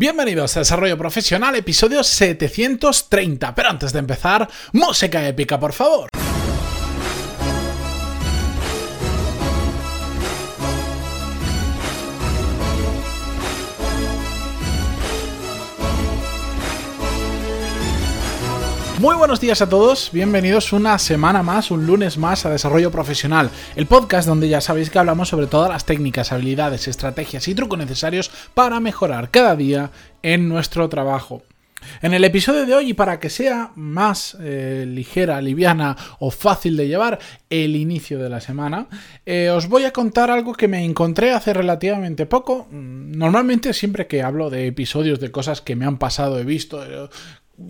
Bienvenidos a Desarrollo Profesional, episodio 730. Pero antes de empezar, música épica, por favor. Muy buenos días a todos, bienvenidos una semana más, un lunes más a Desarrollo Profesional, el podcast donde ya sabéis que hablamos sobre todas las técnicas, habilidades, estrategias y trucos necesarios para mejorar cada día en nuestro trabajo. En el episodio de hoy, y para que sea más ligera, liviana o fácil de llevar el inicio de la semana, os voy a contar algo que me encontré hace relativamente poco. Normalmente siempre que hablo de episodios, de cosas que me han pasado, he visto...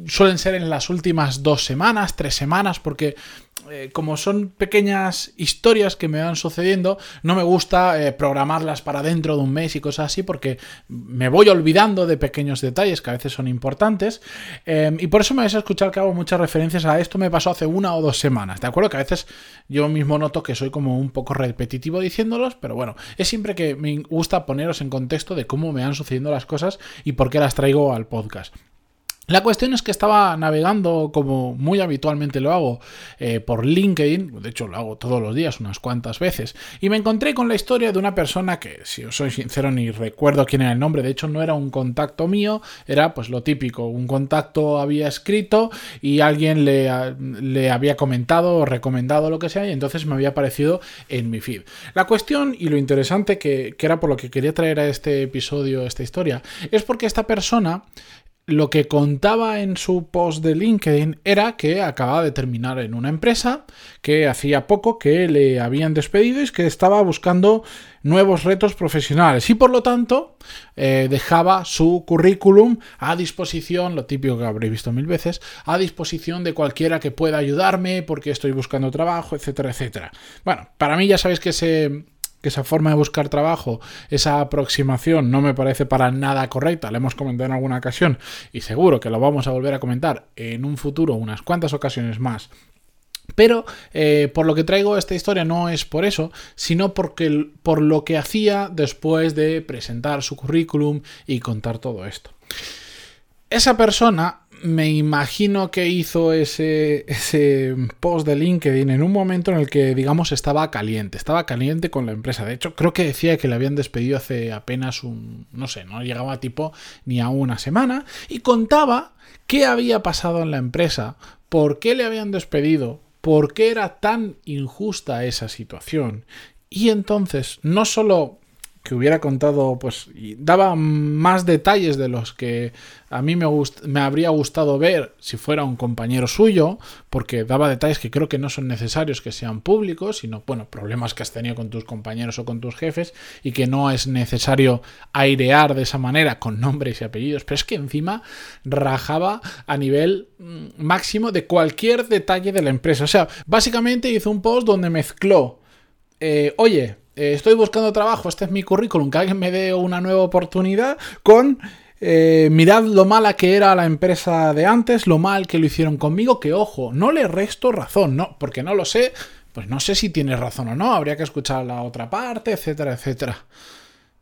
Suelen ser en las últimas 2 semanas, 3 semanas, porque como son pequeñas historias que me van sucediendo, no me gusta programarlas para dentro de un mes y cosas así, porque me voy olvidando de pequeños detalles que a veces son importantes, y por eso me vais a escuchar que hago muchas referencias a esto me pasó hace 1 o 2 semanas, ¿de acuerdo? Que a veces yo mismo noto que soy como un poco repetitivo diciéndolos, pero bueno, es siempre que me gusta poneros en contexto de cómo me van sucediendo las cosas y por qué las traigo al podcast. La cuestión es que estaba navegando, como muy habitualmente lo hago, por LinkedIn, de hecho lo hago todos los días, unas cuantas veces, y me encontré con la historia de una persona que, si os soy sincero, ni recuerdo quién era el nombre, de hecho no era un contacto mío, era pues lo típico, un contacto había escrito y alguien le había comentado o recomendado lo que sea, y entonces me había aparecido en mi feed. La cuestión, y lo interesante que era por lo que quería traer a este episodio esta historia, es porque esta persona... Lo que contaba en su post de LinkedIn era que acababa de terminar en una empresa, que hacía poco que le habían despedido y que estaba buscando nuevos retos profesionales y por lo tanto dejaba su currículum a disposición, lo típico que habréis visto 1000 veces, a disposición de cualquiera que pueda ayudarme porque estoy buscando trabajo, etcétera, etcétera. Bueno, para mí ya sabéis que esa forma de buscar trabajo, esa aproximación no me parece para nada correcta, la hemos comentado en alguna ocasión y seguro que lo vamos a volver a comentar en un futuro unas cuantas ocasiones más. Pero por lo que traigo esta historia no es por eso, sino porque por lo que hacía después de presentar su currículum y contar todo esto. Esa persona... Me imagino que hizo ese post de LinkedIn en un momento en el que, digamos, estaba caliente con la empresa. De hecho, creo que decía que le habían despedido hace apenas no llegaba tipo ni a 1 semana, y contaba qué había pasado en la empresa, por qué le habían despedido, por qué era tan injusta esa situación. Y entonces, no solo... que hubiera contado, pues daba más detalles de los que a mí me habría gustado ver si fuera un compañero suyo, porque daba detalles que creo que no son necesarios que sean públicos, sino, bueno, problemas que has tenido con tus compañeros o con tus jefes y que no es necesario airear de esa manera con nombres y apellidos, pero es que encima rajaba a nivel máximo de cualquier detalle de la empresa. O sea, básicamente hizo un post donde mezcló, oye, estoy buscando trabajo, este es mi currículum, que alguien me dé una nueva oportunidad, con mirad lo mala que era la empresa de antes, lo mal que lo hicieron conmigo, que ojo, no le resto razón, no, porque no lo sé, pues no sé si tienes razón o no, habría que escuchar la otra parte, etcétera, etcétera.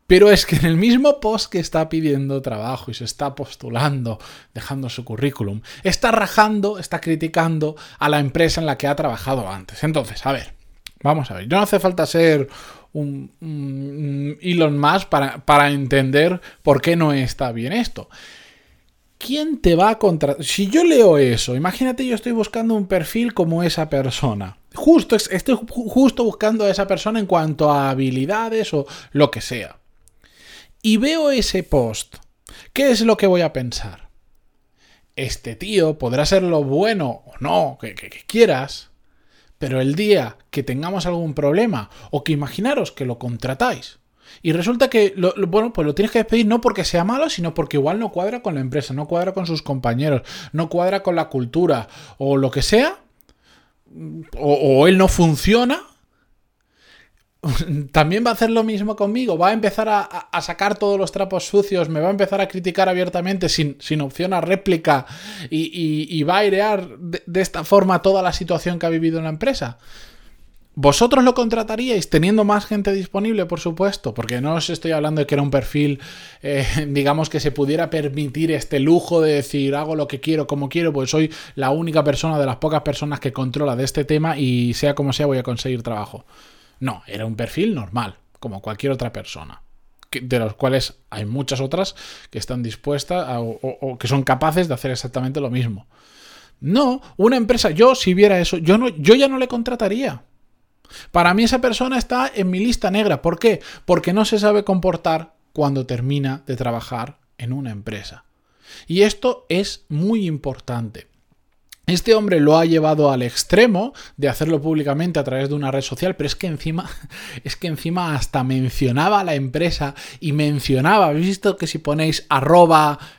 Pero es que en el mismo post que está pidiendo trabajo y se está postulando, dejando su currículum, está rajando, está criticando a la empresa en la que ha trabajado antes. Entonces, vamos a ver, no hace falta ser... un Elon Musk para entender por qué no está bien esto. ¿Quién te va a contratar? Si yo leo eso, imagínate, yo estoy buscando un perfil como esa persona. Estoy justo buscando a esa persona en cuanto a habilidades o lo que sea. Y veo ese post. ¿Qué es lo que voy a pensar? Este tío podrá ser lo bueno o no, que quieras... Pero el día que tengamos algún problema, o que imaginaros que lo contratáis, y resulta que lo tienes que despedir no porque sea malo, sino porque igual no cuadra con la empresa, no cuadra con sus compañeros, no cuadra con la cultura, o lo que sea, o él no funciona, también va a hacer lo mismo conmigo, va a empezar a sacar todos los trapos sucios, me va a empezar a criticar abiertamente sin opción a réplica y va a airear de esta forma toda la situación que ha vivido en la empresa. ¿Vosotros lo contrataríais teniendo más gente disponible, por supuesto? Porque no os estoy hablando de que era un perfil, digamos, que se pudiera permitir este lujo de decir hago lo que quiero, como quiero, pues soy la única persona de las pocas personas que controla de este tema y sea como sea voy a conseguir trabajo. No, era un perfil normal, como cualquier otra persona, de los cuales hay muchas otras que están dispuestas o que son capaces de hacer exactamente lo mismo. No, una empresa, yo si viera eso, yo ya no le contrataría. Para mí esa persona está en mi lista negra. ¿Por qué? Porque no se sabe comportar cuando termina de trabajar en una empresa. Y esto es muy importante. Este hombre lo ha llevado al extremo de hacerlo públicamente a través de una red social, pero es que encima hasta mencionaba a la empresa y mencionaba, ¿habéis visto que si ponéis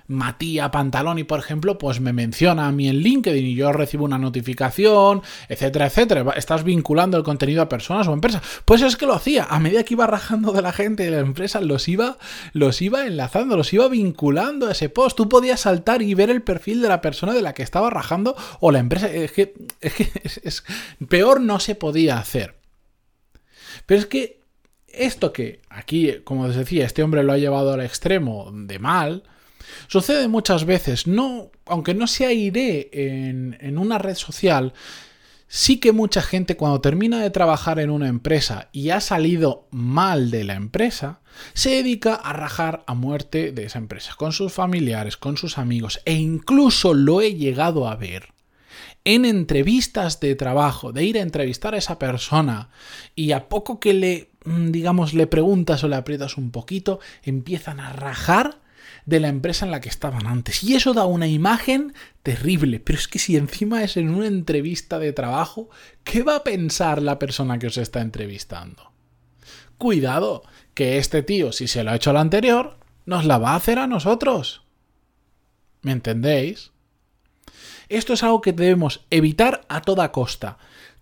@Matía Pantalón y por ejemplo, pues me menciona a mí en LinkedIn y yo recibo una notificación, etcétera, etcétera? Estás vinculando el contenido a personas o empresas. Pues es que lo hacía, a medida que iba rajando de la gente y de la empresa, los iba enlazando, los iba vinculando a ese post. Tú podías saltar y ver el perfil de la persona de la que estaba rajando o la empresa. Es que peor no se podía hacer. Pero es que esto que aquí, como os decía, este hombre lo ha llevado al extremo de mal, sucede muchas veces. No, aunque no se airee en una red social, sí que mucha gente cuando termina de trabajar en una empresa y ha salido mal de la empresa, se dedica a rajar a muerte de esa empresa, con sus familiares, con sus amigos, e incluso lo he llegado a ver en entrevistas de trabajo, de ir a entrevistar a esa persona y a poco que le preguntas o le aprietas un poquito, empiezan a rajar de la empresa en la que estaban antes. Y eso da una imagen terrible. Pero es que si encima es en una entrevista de trabajo, ¿qué va a pensar la persona que os está entrevistando? Cuidado, que este tío, si se lo ha hecho al anterior, nos la va a hacer a nosotros. ¿Me entendéis? Esto es algo que debemos evitar a toda costa.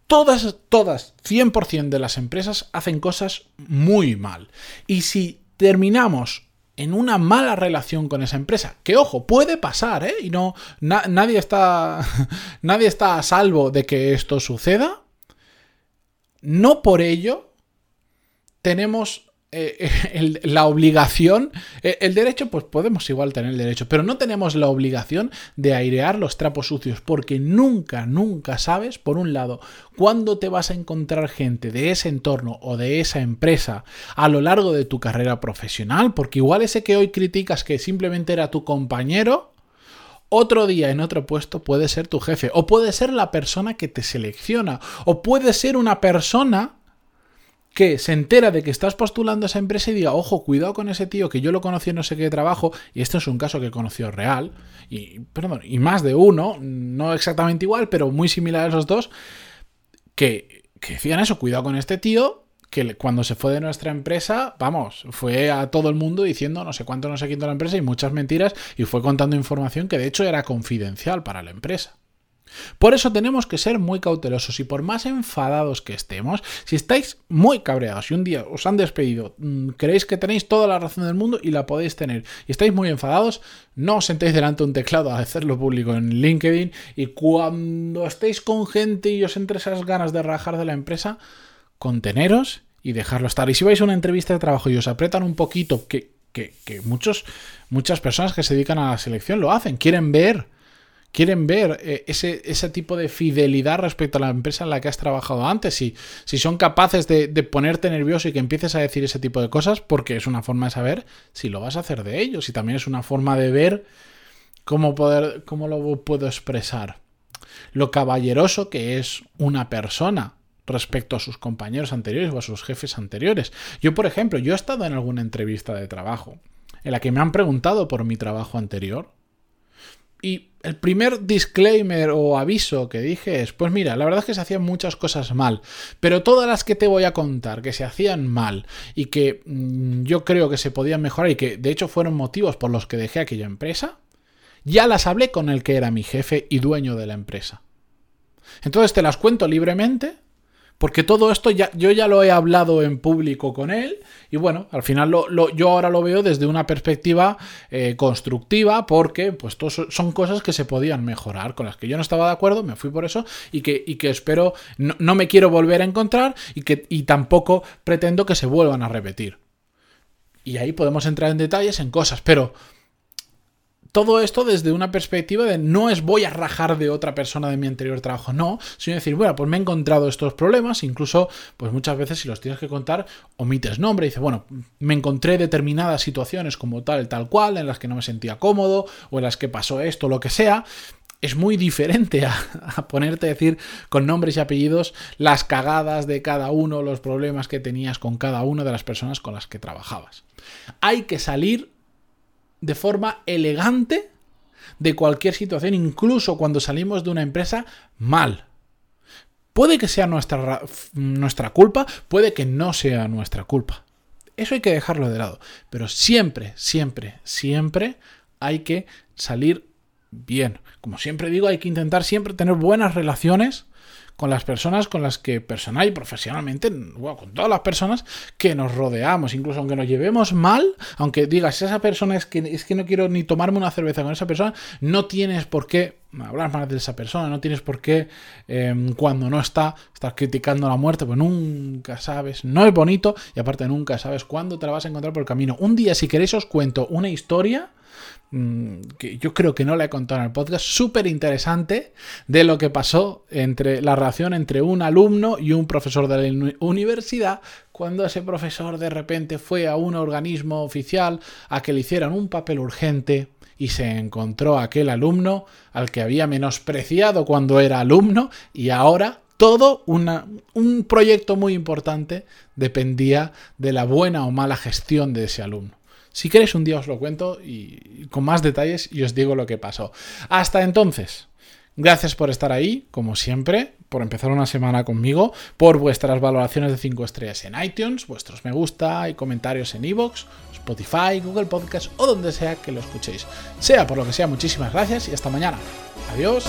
Todas, 100% de las empresas hacen cosas muy mal. Y si terminamos en una mala relación con esa empresa, que ojo, puede pasar, ¿eh? Y no, nadie está a salvo de que esto suceda. No por ello tenemos la obligación, el derecho, pues podemos igual tener el derecho, pero no tenemos la obligación de airear los trapos sucios, porque nunca sabes, por un lado, cuándo te vas a encontrar gente de ese entorno o de esa empresa a lo largo de tu carrera profesional, porque igual ese que hoy criticas que simplemente era tu compañero, otro día en otro puesto puede ser tu jefe, o puede ser la persona que te selecciona, o puede ser una persona que se entera de que estás postulando a esa empresa y diga, ojo, cuidado con ese tío que yo lo conocí en no sé qué trabajo, y esto es un caso que conoció real, y más de uno, no exactamente igual, pero muy similar a esos dos, que decían eso, cuidado con este tío, que cuando se fue de nuestra empresa, vamos, fue a todo el mundo diciendo no sé cuánto, no sé quién de la empresa y muchas mentiras, y fue contando información que de hecho era confidencial para la empresa. Por eso tenemos que ser muy cautelosos y por más enfadados que estemos, si estáis muy cabreados y un día os han despedido, creéis que tenéis toda la razón del mundo y la podéis tener, y estáis muy enfadados, no os sentéis delante de un teclado a hacerlo público en LinkedIn, y cuando estéis con gente y os entre esas ganas de rajar de la empresa, conteneros y dejarlo estar. Y si vais a una entrevista de trabajo y os apretan un poquito, que muchas personas que se dedican a la selección lo hacen, quieren ver ese tipo de fidelidad respecto a la empresa en la que has trabajado antes. Si son capaces de ponerte nervioso y que empieces a decir ese tipo de cosas, porque es una forma de saber si lo vas a hacer de ellos. Y también es una forma de ver cómo lo puedo expresar. Lo caballeroso que es una persona respecto a sus compañeros anteriores o a sus jefes anteriores. Yo, por ejemplo, he estado en alguna entrevista de trabajo en la que me han preguntado por mi trabajo anterior. Y el primer disclaimer o aviso que dije es, pues mira, la verdad es que se hacían muchas cosas mal, pero todas las que te voy a contar que se hacían mal y que yo creo que se podían mejorar y que de hecho fueron motivos por los que dejé aquella empresa, ya las hablé con el que era mi jefe y dueño de la empresa. Entonces te las cuento libremente, Porque todo esto yo ya lo he hablado en público con él y bueno, al final yo ahora lo veo desde una perspectiva constructiva, porque pues son cosas que se podían mejorar, con las que yo no estaba de acuerdo, me fui por eso y que espero, no me quiero volver a encontrar y tampoco pretendo que se vuelvan a repetir. Y ahí podemos entrar en detalles, en cosas, pero todo esto desde una perspectiva de no es voy a rajar de otra persona de mi anterior trabajo, no, sino decir, bueno, pues me he encontrado estos problemas, incluso pues muchas veces si los tienes que contar, omites nombre, y dices, bueno, me encontré determinadas situaciones como tal cual, en las que no me sentía cómodo, o en las que pasó esto, lo que sea. Es muy diferente a ponerte a decir con nombres y apellidos las cagadas de cada uno, los problemas que tenías con cada una de las personas con las que trabajabas. Hay que salir de forma elegante de cualquier situación, incluso cuando salimos de una empresa mal. Puede que sea nuestra culpa, puede que no sea nuestra culpa. Eso hay que dejarlo de lado. Pero siempre, siempre, siempre hay que salir bien. Como siempre digo, hay que intentar siempre tener buenas relaciones con las personas con las que personal y profesionalmente, bueno, con todas las personas que nos rodeamos, incluso aunque nos llevemos mal, aunque digas, esa persona es que no quiero ni tomarme una cerveza con esa persona, no tienes por qué hablar mal de esa persona, no tienes por qué cuando no está, estar criticando la muerte, pues nunca sabes, no es bonito y aparte nunca sabes cuándo te la vas a encontrar por el camino. Un día, si queréis, os cuento una historia que yo creo que no la he contado en el podcast, súper interesante, de lo que pasó entre la relación entre un alumno y un profesor de la universidad, cuando ese profesor de repente fue a un organismo oficial a que le hicieran un papel urgente y se encontró aquel alumno al que había menospreciado cuando era alumno, y ahora todo un proyecto muy importante dependía de la buena o mala gestión de ese alumno. Si queréis, un día os lo cuento y con más detalles y os digo lo que pasó. Hasta entonces, gracias por estar ahí, como siempre, por empezar una semana conmigo, por vuestras valoraciones de 5 estrellas en iTunes, vuestros me gusta y comentarios en iVoox, Spotify, Google Podcast o donde sea que lo escuchéis. Sea por lo que sea, muchísimas gracias y hasta mañana. Adiós.